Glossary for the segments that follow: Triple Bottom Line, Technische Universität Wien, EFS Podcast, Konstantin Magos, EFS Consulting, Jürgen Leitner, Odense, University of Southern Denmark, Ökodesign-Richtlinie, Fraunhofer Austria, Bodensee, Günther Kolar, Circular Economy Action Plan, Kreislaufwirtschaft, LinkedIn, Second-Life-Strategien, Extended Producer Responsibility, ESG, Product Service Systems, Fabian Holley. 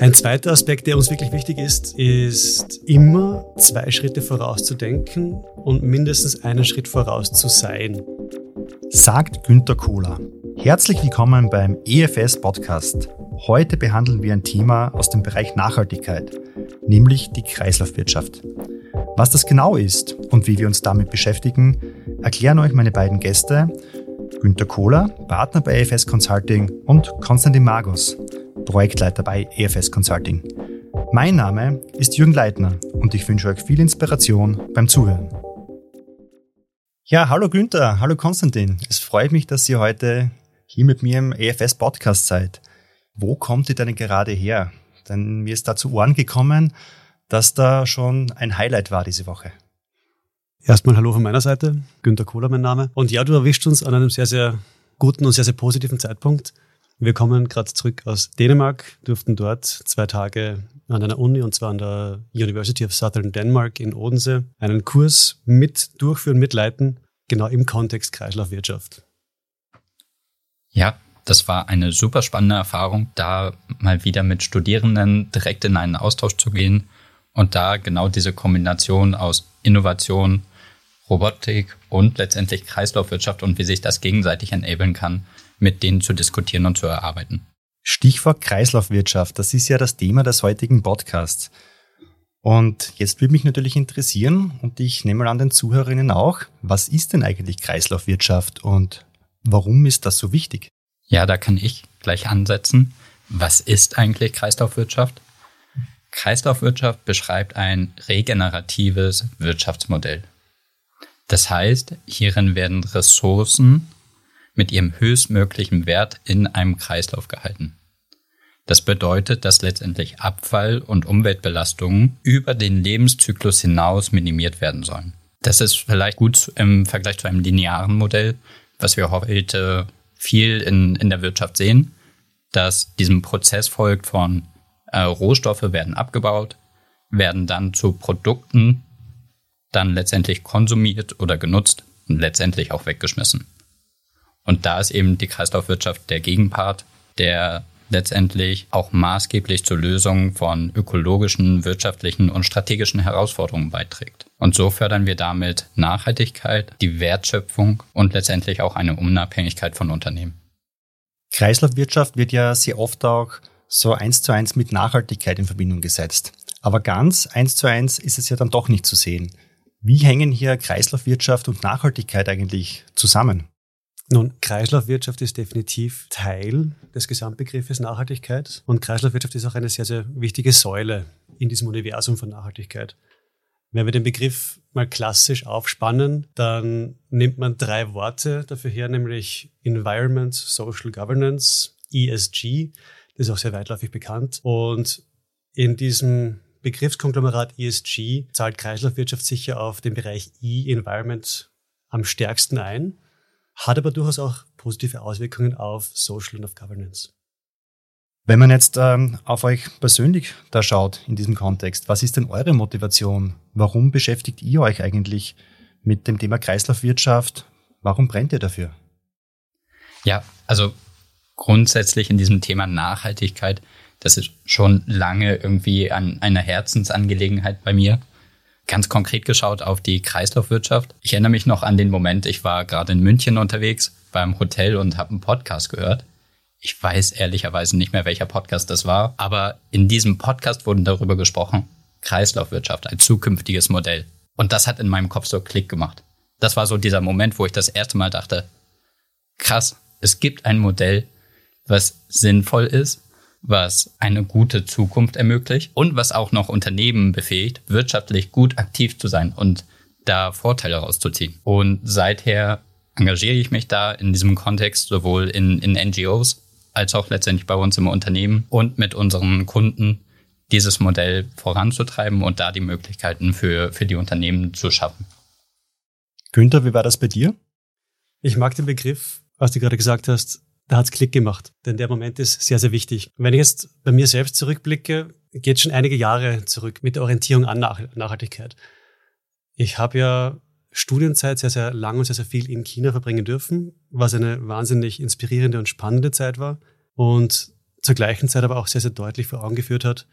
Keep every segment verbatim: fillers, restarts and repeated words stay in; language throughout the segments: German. Ein zweiter Aspekt, der uns wirklich wichtig ist, ist immer zwei Schritte vorauszudenken und mindestens einen Schritt voraus zu sein. Sagt Günther Kolar. Herzlich willkommen beim E F S Podcast. Heute behandeln wir ein Thema aus dem Bereich Nachhaltigkeit, nämlich die Kreislaufwirtschaft. Was das genau ist und wie wir uns damit beschäftigen, erklären euch meine beiden Gäste, Günther Kolar, Partner bei E F S Consulting, und Konstantin Magos, Projektleiter bei E F S Consulting. Mein Name ist Jürgen Leitner und ich wünsche euch viel Inspiration beim Zuhören. Ja, hallo Günther, hallo Konstantin. Es freut mich, dass ihr heute hier mit mir im E F S Podcast seid. Wo kommt ihr denn gerade her? Denn mir ist da zu Ohren gekommen, dass da schon ein Highlight war diese Woche. Erstmal hallo von meiner Seite, Günther Kolar mein Name. Und ja, du erwischt uns an einem sehr, sehr guten und sehr, sehr positiven Zeitpunkt. Wir kommen gerade zurück aus Dänemark, durften dort zwei Tage an einer Uni, und zwar an der University of Southern Denmark in Odense, einen Kurs mit durchführen, mitleiten, genau im Kontext Kreislaufwirtschaft. Ja, das war eine super spannende Erfahrung, da mal wieder mit Studierenden direkt in einen Austausch zu gehen und da genau diese Kombination aus Innovation, Robotik und letztendlich Kreislaufwirtschaft und wie sich das gegenseitig enablen kann, mit denen zu diskutieren und zu erarbeiten. Stichwort Kreislaufwirtschaft, das ist ja das Thema des heutigen Podcasts. Und jetzt würde mich natürlich interessieren, und ich nehme mal an den Zuhörerinnen auch, was ist denn eigentlich Kreislaufwirtschaft und warum ist das so wichtig? Ja, da kann ich gleich ansetzen. Was ist eigentlich Kreislaufwirtschaft? Kreislaufwirtschaft beschreibt ein regeneratives Wirtschaftsmodell. Das heißt, hierin werden Ressourcen mit ihrem höchstmöglichen Wert in einem Kreislauf gehalten. Das bedeutet, dass letztendlich Abfall und Umweltbelastungen über den Lebenszyklus hinaus minimiert werden sollen. Das ist vielleicht gut im Vergleich zu einem linearen Modell, was wir heute viel in, in der Wirtschaft sehen, dass diesem Prozess folgt von äh, Rohstoffe werden abgebaut, werden dann zu Produkten, dann letztendlich konsumiert oder genutzt und letztendlich auch weggeschmissen. Und da ist eben die Kreislaufwirtschaft der Gegenpart, der letztendlich auch maßgeblich zur Lösung von ökologischen, wirtschaftlichen und strategischen Herausforderungen beiträgt. Und so fördern wir damit Nachhaltigkeit, die Wertschöpfung und letztendlich auch eine Unabhängigkeit von Unternehmen. Kreislaufwirtschaft wird ja sehr oft auch so eins zu eins mit Nachhaltigkeit in Verbindung gesetzt. Aber ganz eins zu eins ist es ja dann doch nicht zu sehen. Wie hängen hier Kreislaufwirtschaft und Nachhaltigkeit eigentlich zusammen? Nun, Kreislaufwirtschaft ist definitiv Teil des Gesamtbegriffes Nachhaltigkeit und Kreislaufwirtschaft ist auch eine sehr, sehr wichtige Säule in diesem Universum von Nachhaltigkeit. Wenn wir den Begriff mal klassisch aufspannen, dann nimmt man drei Worte dafür her, nämlich Environment, Social Governance, E S G, das ist auch sehr weitläufig bekannt. Und in diesem Begriffskonglomerat E S G zahlt Kreislaufwirtschaft sicher auf den Bereich E, Environment, am stärksten ein, hat aber durchaus auch positive Auswirkungen auf Social und auf Governance. Wenn man jetzt ähm, auf euch persönlich da schaut in diesem Kontext, was ist denn eure Motivation? Warum beschäftigt ihr euch eigentlich mit dem Thema Kreislaufwirtschaft? Warum brennt ihr dafür? Ja, also grundsätzlich in diesem Thema Nachhaltigkeit, das ist schon lange irgendwie an einer Herzensangelegenheit bei mir. Ganz konkret geschaut auf die Kreislaufwirtschaft. Ich erinnere mich noch an den Moment, ich war gerade in München unterwegs beim Hotel und habe einen Podcast gehört. Ich weiß ehrlicherweise nicht mehr, welcher Podcast das war, aber in diesem Podcast wurde darüber gesprochen, Kreislaufwirtschaft, ein zukünftiges Modell. Und das hat in meinem Kopf so Klick gemacht. Das war so dieser Moment, wo ich das erste Mal dachte, krass, es gibt ein Modell, was sinnvoll ist, was eine gute Zukunft ermöglicht und was auch noch Unternehmen befähigt, wirtschaftlich gut aktiv zu sein und da Vorteile rauszuziehen. Und seither engagiere ich mich da in diesem Kontext sowohl in, in N G Os als auch letztendlich bei uns im Unternehmen und mit unseren Kunden dieses Modell voranzutreiben und da die Möglichkeiten für, für die Unternehmen zu schaffen. Günther, wie war das bei dir? Ich mag den Begriff, was du gerade gesagt hast, da hat's Klick gemacht, denn der Moment ist sehr, sehr wichtig. Wenn ich jetzt bei mir selbst zurückblicke, geht schon einige Jahre zurück mit der Orientierung an Nachhaltigkeit. Ich habe ja Studienzeit sehr, sehr lang und sehr, sehr viel in China verbringen dürfen, was eine wahnsinnig inspirierende und spannende Zeit war und zur gleichen Zeit aber auch sehr, sehr deutlich vor Augen geführt hat,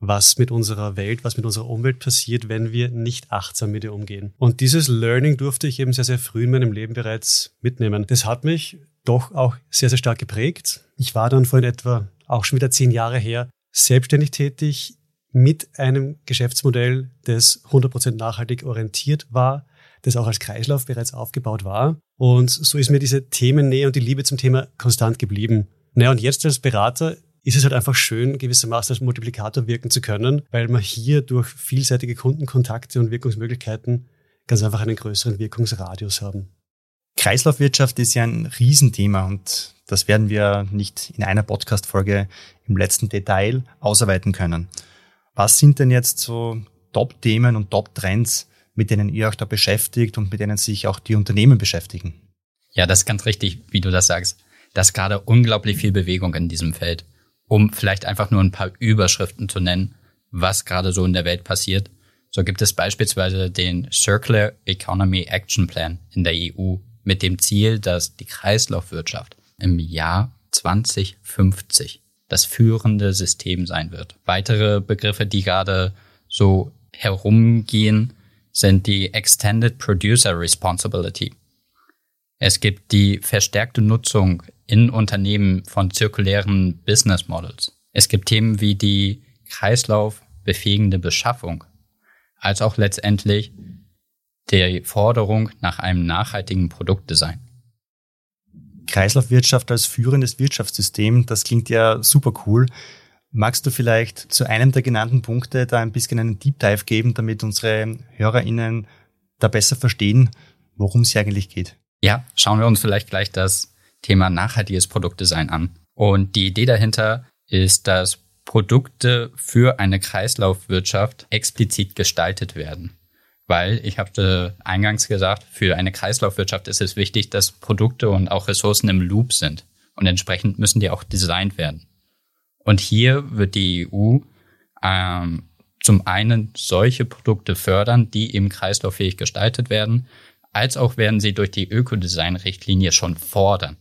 was mit unserer Welt, was mit unserer Umwelt passiert, wenn wir nicht achtsam mit ihr umgehen. Und dieses Learning durfte ich eben sehr, sehr früh in meinem Leben bereits mitnehmen. Das hat mich doch auch sehr, sehr stark geprägt. Ich war dann vorhin etwa auch schon wieder zehn Jahre her selbstständig tätig mit einem Geschäftsmodell, das hundert Prozent nachhaltig orientiert war, das auch als Kreislauf bereits aufgebaut war. Und so ist mir diese Themennähe und die Liebe zum Thema konstant geblieben. Naja, und jetzt als Berater ist es halt einfach schön, gewissermaßen als Multiplikator wirken zu können, weil man hier durch vielseitige Kundenkontakte und Wirkungsmöglichkeiten ganz einfach einen größeren Wirkungsradius haben. Kreislaufwirtschaft ist ja ein Riesenthema und das werden wir nicht in einer Podcast-Folge im letzten Detail ausarbeiten können. Was sind denn jetzt so Top-Themen und Top-Trends, mit denen ihr euch da beschäftigt und mit denen sich auch die Unternehmen beschäftigen? Ja, das ist ganz richtig, wie du das sagst. Da ist gerade unglaublich viel Bewegung in diesem Feld. Um vielleicht einfach nur ein paar Überschriften zu nennen, was gerade so in der Welt passiert. So gibt es beispielsweise den Circular Economy Action Plan in der E U mit dem Ziel, dass die Kreislaufwirtschaft im Jahr zwanzig fünfzig das führende System sein wird. Weitere Begriffe, die gerade so herumgehen, sind die Extended Producer Responsibility. Es gibt die verstärkte Nutzung in Unternehmen von zirkulären Business Models. Es gibt Themen wie die kreislaufbefähigende Beschaffung, als auch letztendlich die Forderung nach einem nachhaltigen Produktdesign. Kreislaufwirtschaft als führendes Wirtschaftssystem, das klingt ja super cool. Magst du vielleicht zu einem der genannten Punkte da ein bisschen einen Deep Dive geben, damit unsere HörerInnen da besser verstehen, worum es hier eigentlich geht? Ja, schauen wir uns vielleicht gleich das Thema nachhaltiges Produktdesign an. Und die Idee dahinter ist, dass Produkte für eine Kreislaufwirtschaft explizit gestaltet werden. Weil, ich habe eingangs gesagt, für eine Kreislaufwirtschaft ist es wichtig, dass Produkte und auch Ressourcen im Loop sind. Und entsprechend müssen die auch designt werden. Und hier wird die E U ähm, zum einen solche Produkte fördern, die eben kreislauffähig gestaltet werden, als auch werden sie durch die Ökodesign-Richtlinie schon fordern.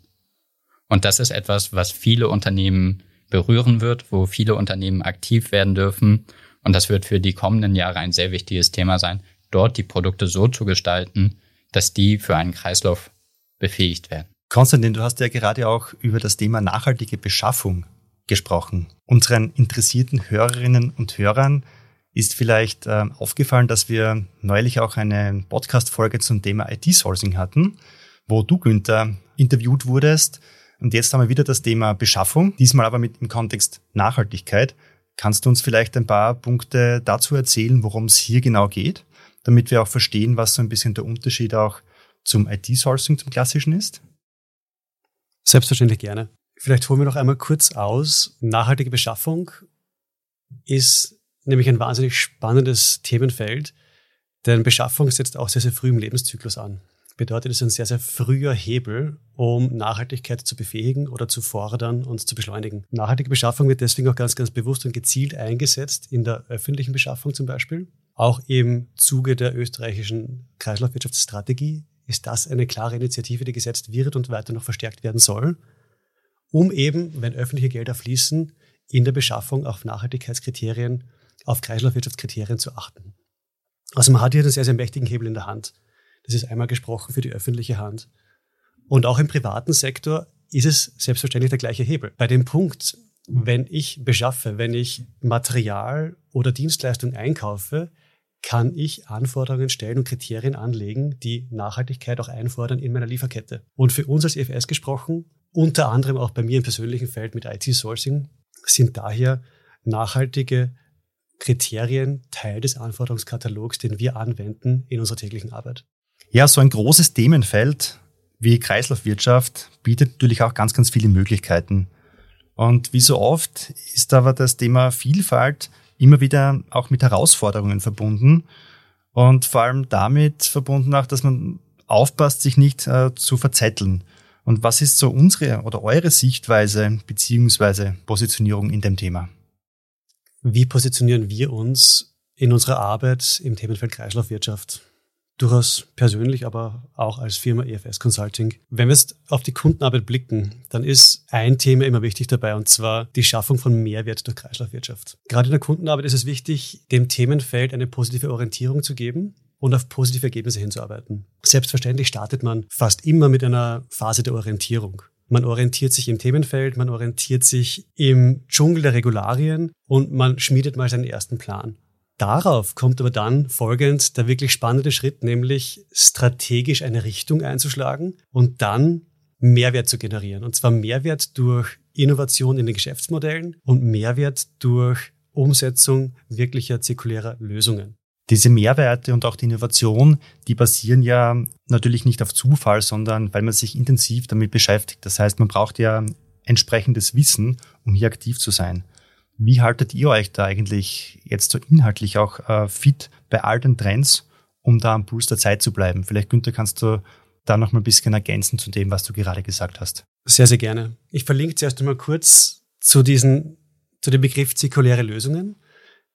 Und das ist etwas, was viele Unternehmen berühren wird, wo viele Unternehmen aktiv werden dürfen. Und das wird für die kommenden Jahre ein sehr wichtiges Thema sein, dort die Produkte so zu gestalten, dass die für einen Kreislauf befähigt werden. Konstantin, du hast ja gerade auch über das Thema nachhaltige Beschaffung gesprochen. Unseren interessierten Hörerinnen und Hörern ist vielleicht äh, aufgefallen, dass wir neulich auch eine Podcast-Folge zum Thema I T-Sourcing hatten, wo du, Günther, interviewt wurdest. Und jetzt haben wir wieder das Thema Beschaffung, diesmal aber mit im Kontext Nachhaltigkeit. Kannst du uns vielleicht ein paar Punkte dazu erzählen, worum es hier genau geht, damit wir auch verstehen, was so ein bisschen der Unterschied auch zum I T-Sourcing, zum klassischen ist? Selbstverständlich gerne. Vielleicht holen wir noch einmal kurz aus. Nachhaltige Beschaffung ist nämlich ein wahnsinnig spannendes Themenfeld, denn Beschaffung setzt auch sehr, sehr früh im Lebenszyklus an. Bedeutet, es ist ein sehr, sehr früher Hebel, um Nachhaltigkeit zu befähigen oder zu fordern und zu beschleunigen. Nachhaltige Beschaffung wird deswegen auch ganz, ganz bewusst und gezielt eingesetzt in der öffentlichen Beschaffung zum Beispiel. Auch im Zuge der österreichischen Kreislaufwirtschaftsstrategie ist das eine klare Initiative, die gesetzt wird und weiter noch verstärkt werden soll, um eben, wenn öffentliche Gelder fließen, in der Beschaffung auf Nachhaltigkeitskriterien, auf Kreislaufwirtschaftskriterien zu achten. Also man hat hier einen sehr, sehr mächtigen Hebel in der Hand. Das ist einmal gesprochen für die öffentliche Hand. Und auch im privaten Sektor ist es selbstverständlich der gleiche Hebel. Bei dem Punkt, wenn ich beschaffe, wenn ich Material oder Dienstleistung einkaufe, kann ich Anforderungen stellen und Kriterien anlegen, die Nachhaltigkeit auch einfordern in meiner Lieferkette. Und für uns als E F S gesprochen, unter anderem auch bei mir im persönlichen Feld mit I T-Sourcing, sind daher nachhaltige Kriterien Teil des Anforderungskatalogs, den wir anwenden in unserer täglichen Arbeit. Ja, so ein großes Themenfeld wie Kreislaufwirtschaft bietet natürlich auch ganz, ganz viele Möglichkeiten. Und wie so oft ist aber das Thema Vielfalt immer wieder auch mit Herausforderungen verbunden und vor allem damit verbunden auch, dass man aufpasst, sich nicht äh, zu verzetteln. Und was ist so unsere oder eure Sichtweise bzw. Positionierung in dem Thema? Wie positionieren wir uns in unserer Arbeit im Themenfeld Kreislaufwirtschaft? durchaus persönlich, aber auch als Firma E F S Consulting. Wenn wir jetzt auf die Kundenarbeit blicken, dann ist ein Thema immer wichtig dabei, und zwar die Schaffung von Mehrwert durch Kreislaufwirtschaft. Gerade in der Kundenarbeit ist es wichtig, dem Themenfeld eine positive Orientierung zu geben und auf positive Ergebnisse hinzuarbeiten. Selbstverständlich startet man fast immer mit einer Phase der Orientierung. Man orientiert sich im Themenfeld, man orientiert sich im Dschungel der Regularien und man schmiedet mal seinen ersten Plan. Darauf kommt aber dann folgend der wirklich spannende Schritt, nämlich strategisch eine Richtung einzuschlagen und dann Mehrwert zu generieren. Und zwar Mehrwert durch Innovation in den Geschäftsmodellen und Mehrwert durch Umsetzung wirklicher zirkulärer Lösungen. Diese Mehrwerte und auch die Innovation, die basieren ja natürlich nicht auf Zufall, sondern weil man sich intensiv damit beschäftigt. Das heißt, man braucht ja entsprechendes Wissen, um hier aktiv zu sein. Wie haltet ihr euch da eigentlich jetzt so inhaltlich auch äh, fit bei all den Trends, um da am Puls der Zeit zu bleiben? Vielleicht, Günther, kannst du da noch mal ein bisschen ergänzen zu dem, was du gerade gesagt hast. Sehr, sehr gerne. Ich verlinke zuerst einmal kurz zu, diesen, zu dem Begriff zirkuläre Lösungen,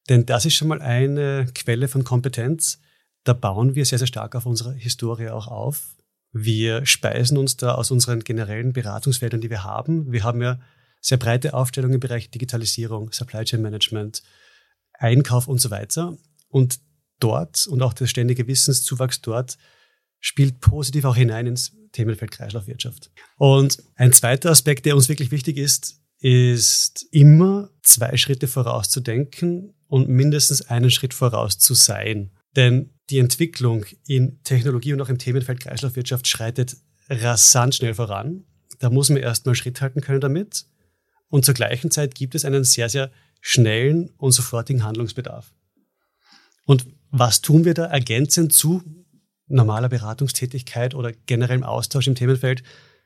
denn das ist schon mal eine Quelle von Kompetenz. Da bauen wir sehr, sehr stark auf unserer Historie auch auf. Wir speisen uns da aus unseren generellen Beratungsfeldern, die wir haben. Wir haben ja sehr breite Aufstellung im Bereich Digitalisierung, Supply Chain Management, Einkauf und so weiter. Und dort und auch der ständige Wissenszuwachs dort spielt positiv auch hinein ins Themenfeld Kreislaufwirtschaft. Und ein zweiter Aspekt, der uns wirklich wichtig ist, ist immer zwei Schritte vorauszudenken und mindestens einen Schritt voraus zu sein. Denn die Entwicklung in Technologie und auch im Themenfeld Kreislaufwirtschaft schreitet rasant schnell voran. Da muss man erstmal Schritt halten können damit. Und zur gleichen Zeit gibt es einen sehr, sehr schnellen und sofortigen Handlungsbedarf. Und was tun wir da ergänzend zu normaler Beratungstätigkeit oder generellem Austausch im Themenfeld?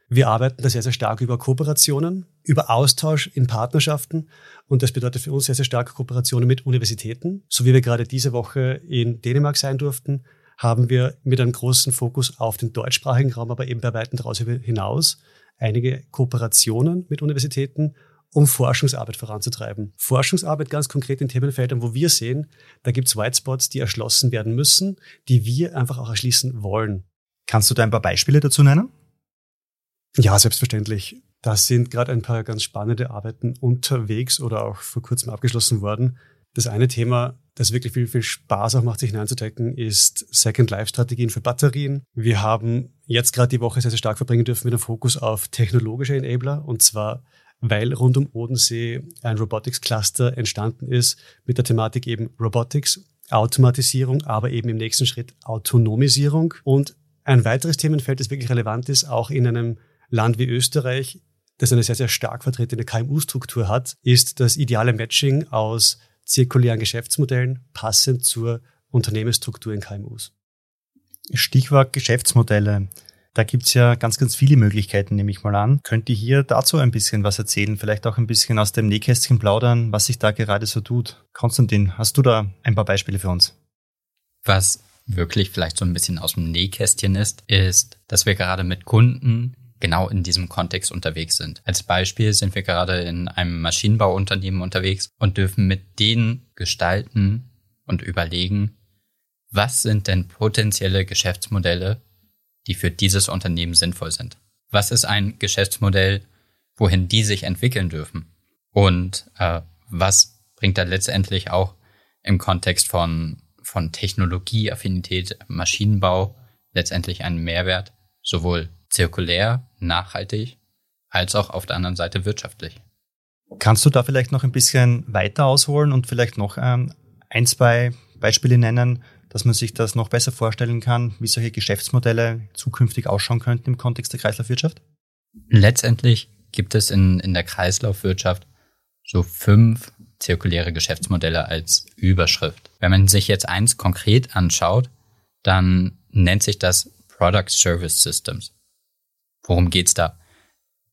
Wir arbeiten da sehr, sehr stark über Kooperationen, über Austausch in Partnerschaften. Und das bedeutet für uns sehr, sehr stark Kooperationen mit Universitäten. So wie wir gerade diese Woche in Dänemark sein durften, haben wir mit einem großen Fokus auf den deutschsprachigen Raum, aber eben bei weitem darüber hinaus, einige Kooperationen mit Universitäten, um Forschungsarbeit voranzutreiben. Forschungsarbeit ganz konkret in Themenfeldern, wo wir sehen, da gibt es Whitespots, die erschlossen werden müssen, die wir einfach auch erschließen wollen. Kannst du da ein paar Beispiele dazu nennen? Ja, selbstverständlich. Da sind gerade ein paar ganz spannende Arbeiten unterwegs oder auch vor kurzem abgeschlossen worden. Das eine Thema, das wirklich viel, viel Spaß auch macht, sich hineinzudecken, ist Second-Life-Strategien für Batterien. Wir haben jetzt gerade die Woche sehr, sehr stark verbringen dürfen mit einem Fokus auf technologische Enabler, und zwar, weil rund um Bodensee ein Robotics-Cluster entstanden ist mit der Thematik eben Robotics, Automatisierung, aber eben im nächsten Schritt Autonomisierung. Und ein weiteres Themenfeld, das wirklich relevant ist, auch in einem Land wie Österreich, das eine sehr, sehr stark vertretene K M U-Struktur hat, ist das ideale Matching aus zirkulären Geschäftsmodellen passend zur Unternehmensstruktur in K M Us. Stichwort Geschäftsmodelle. Da gibt es ja ganz, ganz viele Möglichkeiten, nehme ich mal an. Könnt ihr hier dazu ein bisschen was erzählen? Vielleicht auch ein bisschen aus dem Nähkästchen plaudern, was sich da gerade so tut. Konstantin, hast du da ein paar Beispiele für uns? Was wirklich vielleicht so ein bisschen aus dem Nähkästchen ist, ist, dass wir gerade mit Kunden genau in diesem Kontext unterwegs sind. Als Beispiel sind wir gerade in einem Maschinenbauunternehmen unterwegs und dürfen mit denen gestalten und überlegen, was sind denn potenzielle Geschäftsmodelle, die für dieses Unternehmen sinnvoll sind? Was ist ein Geschäftsmodell, wohin die sich entwickeln dürfen? Und äh, was bringt da letztendlich auch im Kontext von, von Technologieaffinität, Maschinenbau letztendlich einen Mehrwert, sowohl zirkulär, nachhaltig, als auch auf der anderen Seite wirtschaftlich. Kannst du da vielleicht noch ein bisschen weiter ausholen und vielleicht noch ähm, ein, zwei Beispiele nennen, dass man sich das noch besser vorstellen kann, wie solche Geschäftsmodelle zukünftig ausschauen könnten im Kontext der Kreislaufwirtschaft? Letztendlich gibt es in, in der Kreislaufwirtschaft so fünf zirkuläre Geschäftsmodelle als Überschrift. Wenn man sich jetzt eins konkret anschaut, dann nennt sich das Product Service Systems. Worum geht's da?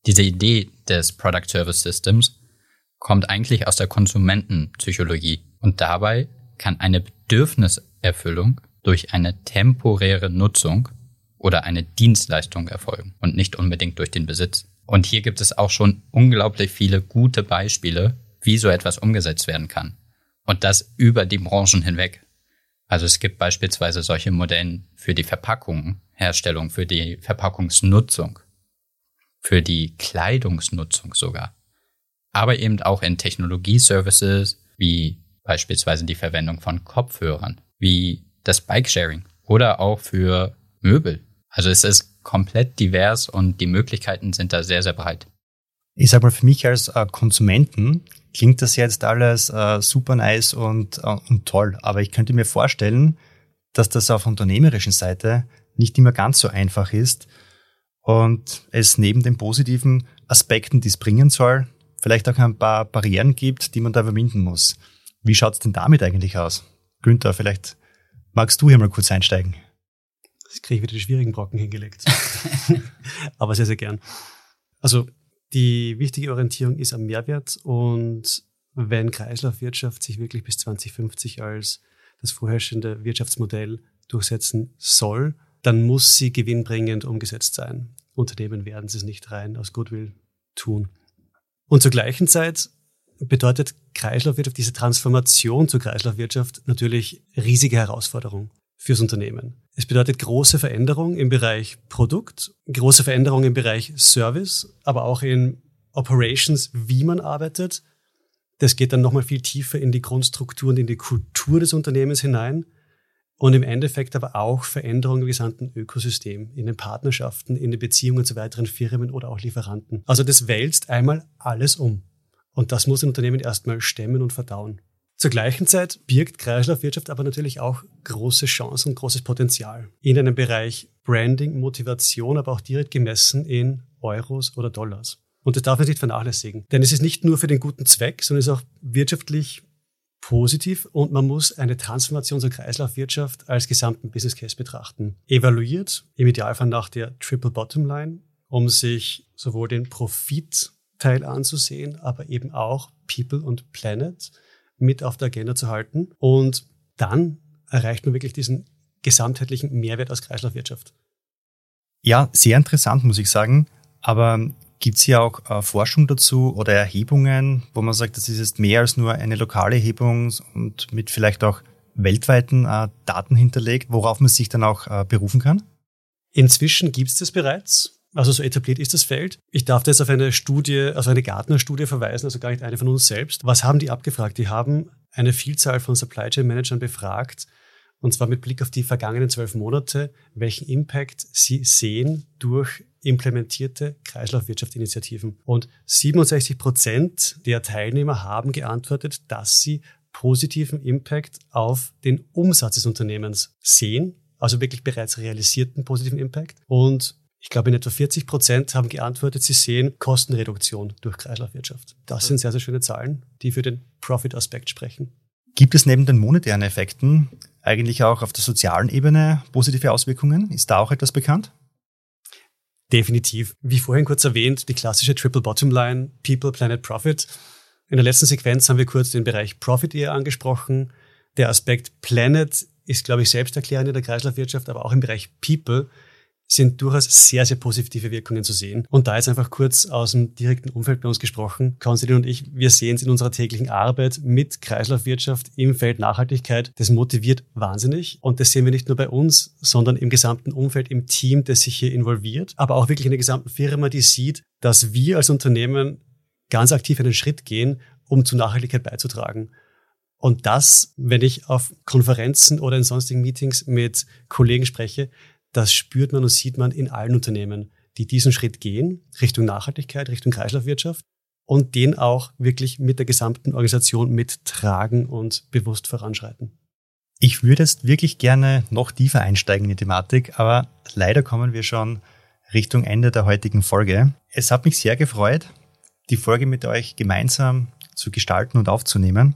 Diese Idee des Product Service Systems kommt eigentlich aus der Konsumentenpsychologie, und dabei kann eine Bedürfniserfüllung durch eine temporäre Nutzung oder eine Dienstleistung erfolgen und nicht unbedingt durch den Besitz. Und hier gibt es auch schon unglaublich viele gute Beispiele, wie so etwas umgesetzt werden kann, und das über die Branchen hinweg. Also es gibt beispielsweise solche Modelle für die Verpackungsherstellung, für die Verpackungsnutzung, für die Kleidungsnutzung sogar. Aber eben auch in Technologie-Services wie beispielsweise die Verwendung von Kopfhörern, wie das Bikesharing oder auch für Möbel. Also es ist komplett divers und die Möglichkeiten sind da sehr, sehr breit. Ich sag mal, für mich als äh, Konsumenten klingt das jetzt alles äh, super nice und, äh, und toll. Aber ich könnte mir vorstellen, dass das auf unternehmerischen Seite nicht immer ganz so einfach ist und es neben den positiven Aspekten, die es bringen soll, vielleicht auch ein paar Barrieren gibt, die man da überwinden muss. Wie schaut es denn damit eigentlich aus? Günther, vielleicht magst du hier mal kurz einsteigen. Das kriege ich wieder die schwierigen Brocken hingelegt. Aber sehr, sehr gern. Also die wichtige Orientierung ist am Mehrwert, und wenn Kreislaufwirtschaft sich wirklich bis zwanzig fünfzig als das vorherrschende Wirtschaftsmodell durchsetzen soll, dann muss sie gewinnbringend umgesetzt sein. Unternehmen werden sie es nicht rein aus Goodwill tun. Und zur gleichen Zeit bedeutet Kreislaufwirtschaft, diese Transformation zur Kreislaufwirtschaft, natürlich riesige Herausforderung fürs Unternehmen. Es bedeutet große Veränderung im Bereich Produkt, große Veränderung im Bereich Service, aber auch in Operations, wie man arbeitet. Das geht dann nochmal viel tiefer in die Grundstruktur und in die Kultur des Unternehmens hinein und im Endeffekt aber auch Veränderungen im gesamten Ökosystem, in den Partnerschaften, in den Beziehungen zu weiteren Firmen oder auch Lieferanten. Also das wälzt einmal alles um. Und das muss ein Unternehmen erstmal stemmen und verdauen. Zur gleichen Zeit birgt Kreislaufwirtschaft aber natürlich auch große Chancen und großes Potenzial in einem Bereich Branding, Motivation, aber auch direkt gemessen in Euros oder Dollars. Und das darf man nicht vernachlässigen, denn es ist nicht nur für den guten Zweck, sondern es ist auch wirtschaftlich positiv, und man muss eine Transformation zur Kreislaufwirtschaft als gesamten Business Case betrachten. Evaluiert, im Idealfall nach der Triple Bottom Line, um sich sowohl den Profit Teil anzusehen, aber eben auch People und Planet mit auf der Agenda zu halten. Und dann erreicht man wirklich diesen gesamtheitlichen Mehrwert aus Kreislaufwirtschaft. Ja, sehr interessant, muss ich sagen. Aber gibt es hier auch äh, Forschung dazu oder Erhebungen, wo man sagt, das ist jetzt mehr als nur eine lokale Erhebung und mit vielleicht auch weltweiten äh, Daten hinterlegt, worauf man sich dann auch äh, berufen kann? Inzwischen gibt es das bereits. Also so etabliert ist das Feld. Ich darf da jetzt auf eine Studie, also eine Gartner-Studie verweisen, also gar nicht eine von uns selbst. Was haben die abgefragt? Die haben eine Vielzahl von Supply Chain Managern befragt, und zwar mit Blick auf die vergangenen zwölf Monate, welchen Impact sie sehen durch implementierte Kreislaufwirtschaftsinitiativen. Und siebenundsechzig Prozent der Teilnehmer haben geantwortet, dass sie positiven Impact auf den Umsatz des Unternehmens sehen, also wirklich bereits realisierten positiven Impact. Und ich glaube, in etwa vierzig Prozent haben geantwortet, sie sehen Kostenreduktion durch Kreislaufwirtschaft. Das sind sehr, sehr schöne Zahlen, die für den Profit-Aspekt sprechen. Gibt es neben den monetären Effekten eigentlich auch auf der sozialen Ebene positive Auswirkungen? Ist da auch etwas bekannt? Definitiv. Wie vorhin kurz erwähnt, die klassische Triple Bottom Line, People, Planet, Profit. In der letzten Sequenz haben wir kurz den Bereich Profit eher angesprochen. Der Aspekt Planet ist, glaube ich, selbsterklärend in der Kreislaufwirtschaft, aber auch im Bereich People sind durchaus sehr, sehr positive Wirkungen zu sehen. Und da jetzt einfach kurz aus dem direkten Umfeld bei uns gesprochen. Konstantin und ich, wir sehen es in unserer täglichen Arbeit mit Kreislaufwirtschaft im Feld Nachhaltigkeit. Das motiviert wahnsinnig. Und das sehen wir nicht nur bei uns, sondern im gesamten Umfeld, im Team, das sich hier involviert, aber auch wirklich in der gesamten Firma, die sieht, dass wir als Unternehmen ganz aktiv einen Schritt gehen, um zur Nachhaltigkeit beizutragen. Und das, wenn ich auf Konferenzen oder in sonstigen Meetings mit Kollegen spreche, das spürt man und sieht man in allen Unternehmen, die diesen Schritt gehen, Richtung Nachhaltigkeit, Richtung Kreislaufwirtschaft, und den auch wirklich mit der gesamten Organisation mittragen und bewusst voranschreiten. Ich würde jetzt wirklich gerne noch tiefer einsteigen in die Thematik, aber leider kommen wir schon Richtung Ende der heutigen Folge. Es hat mich sehr gefreut, die Folge mit euch gemeinsam zu gestalten und aufzunehmen,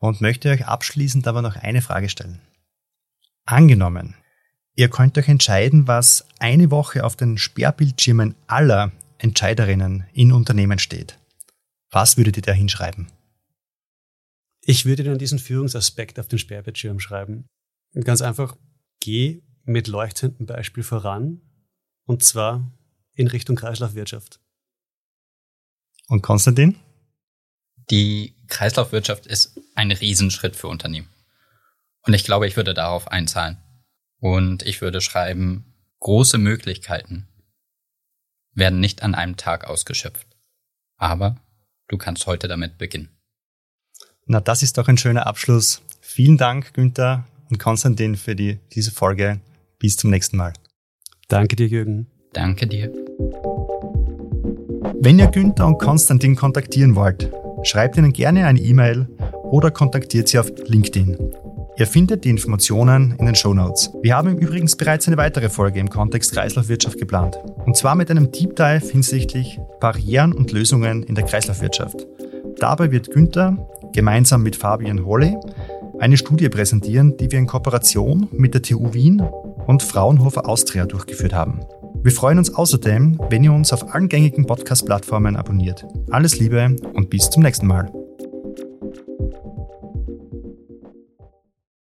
und möchte euch abschließend aber noch eine Frage stellen. Angenommen, ihr könnt euch entscheiden, was eine Woche auf den Sperrbildschirmen aller Entscheiderinnen in Unternehmen steht. Was würdet ihr da hinschreiben? Ich würde dann diesen Führungsaspekt auf den Sperrbildschirm schreiben. Und ganz einfach, geh mit leuchtendem Beispiel voran, und zwar in Richtung Kreislaufwirtschaft. Und Konstantin? Die Kreislaufwirtschaft ist ein Riesenschritt für Unternehmen. Und ich glaube, ich würde darauf einzahlen. Und ich würde schreiben, große Möglichkeiten werden nicht an einem Tag ausgeschöpft. Aber du kannst heute damit beginnen. Na, das ist doch ein schöner Abschluss. Vielen Dank, Günther und Konstantin, für die, diese Folge. Bis zum nächsten Mal. Danke dir, Jürgen. Danke dir. Wenn ihr Günther und Konstantin kontaktieren wollt, schreibt ihnen gerne eine E-Mail oder kontaktiert sie auf LinkedIn. Ihr findet die Informationen in den Shownotes. Wir haben im Übrigen bereits eine weitere Folge im Kontext Kreislaufwirtschaft geplant. Und zwar mit einem Deep Dive hinsichtlich Barrieren und Lösungen in der Kreislaufwirtschaft. Dabei wird Günther gemeinsam mit Fabian Holley eine Studie präsentieren, die wir in Kooperation mit der T U Wien und Fraunhofer Austria durchgeführt haben. Wir freuen uns außerdem, wenn ihr uns auf allen gängigen Podcast-Plattformen abonniert. Alles Liebe und bis zum nächsten Mal.